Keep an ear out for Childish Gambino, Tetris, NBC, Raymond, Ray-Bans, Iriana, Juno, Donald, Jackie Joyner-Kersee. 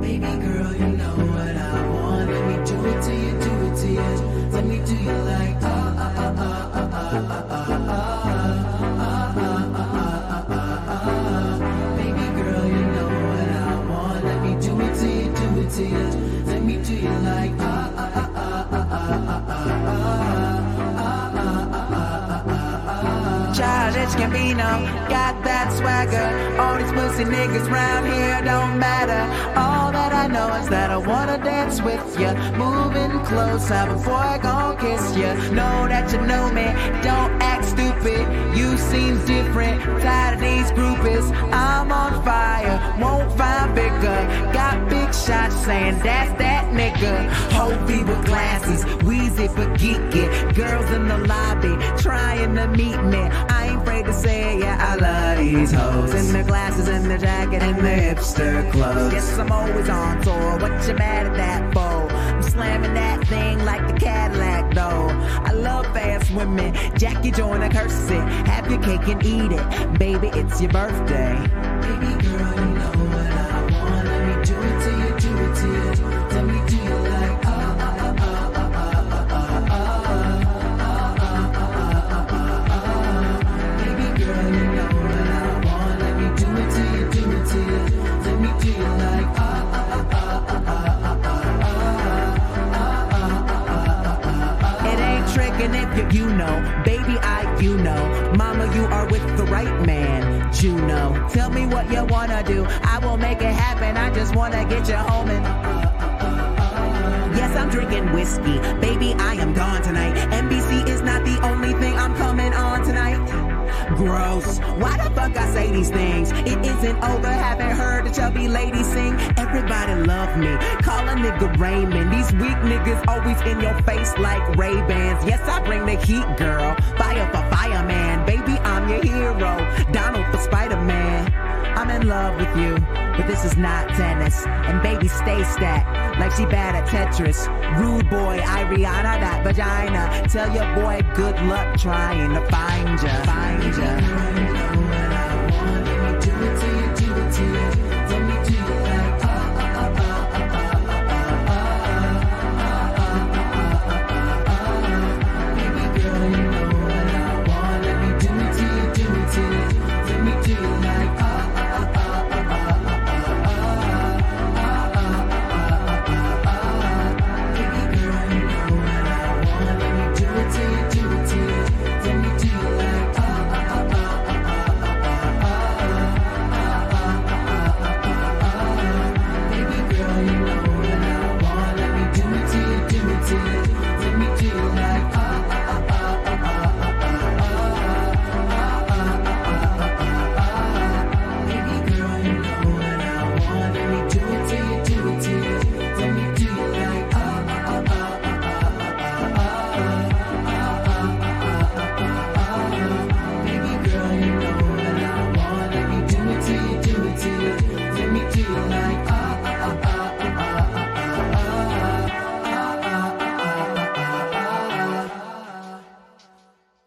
Baby girl, you know what I want. Let me do it to you, do it to you. Let me do you like Baby girl, you know what I want. Let me do it to you, do it to you. Let me do you like Childish Gambino, got that swagger. All these pussy niggas round here don't matter. All that I know is that I wanna dance with ya. Moving closer before I gon' kiss ya. Know that you know me, don't act stupid. You seem different, tired of these groupies. I'm on fire, won't find bigger. Got big shots saying that's that nigga. Hopey with glasses, wheezy for geeky. Girls in the lobby trying to meet me. I ain't afraid to say, yeah, I love these hoes. In their glasses, in their jacket, in their hipster clothes. Guess I'm always on tour, what you mad at that for? I'm slamming that thing like the Cadillac, though. I love fast women, Jackie Joyner-Kersee. Have your cake and eat it, baby, it's your birthday. Baby girl, you know what I want. Let me do it to you, do it to you. Let me do you like, if you know, baby, you know, mama, you are with the right man, Juno. Tell me what you wanna do, I will make it happen. I just wanna get you home and yes, I'm drinking whiskey, baby, I am gone tonight. NBC is not the only thing I'm coming on tonight. Gross. Why the fuck I say these things? It isn't over. Haven't heard the chubby lady sing. Everybody love me. Call a nigga Raymond. These weak niggas always in your face like Ray-Bans. Yes, I bring the heat, girl. Fire for fireman. Baby, I'm your hero. Donald for Spider-Man. I'm in love with you, but this is not tennis. And baby, stay stacked. Like she bad at Tetris. Rude boy, Iriana, that vagina. Tell your boy good luck trying to find ya.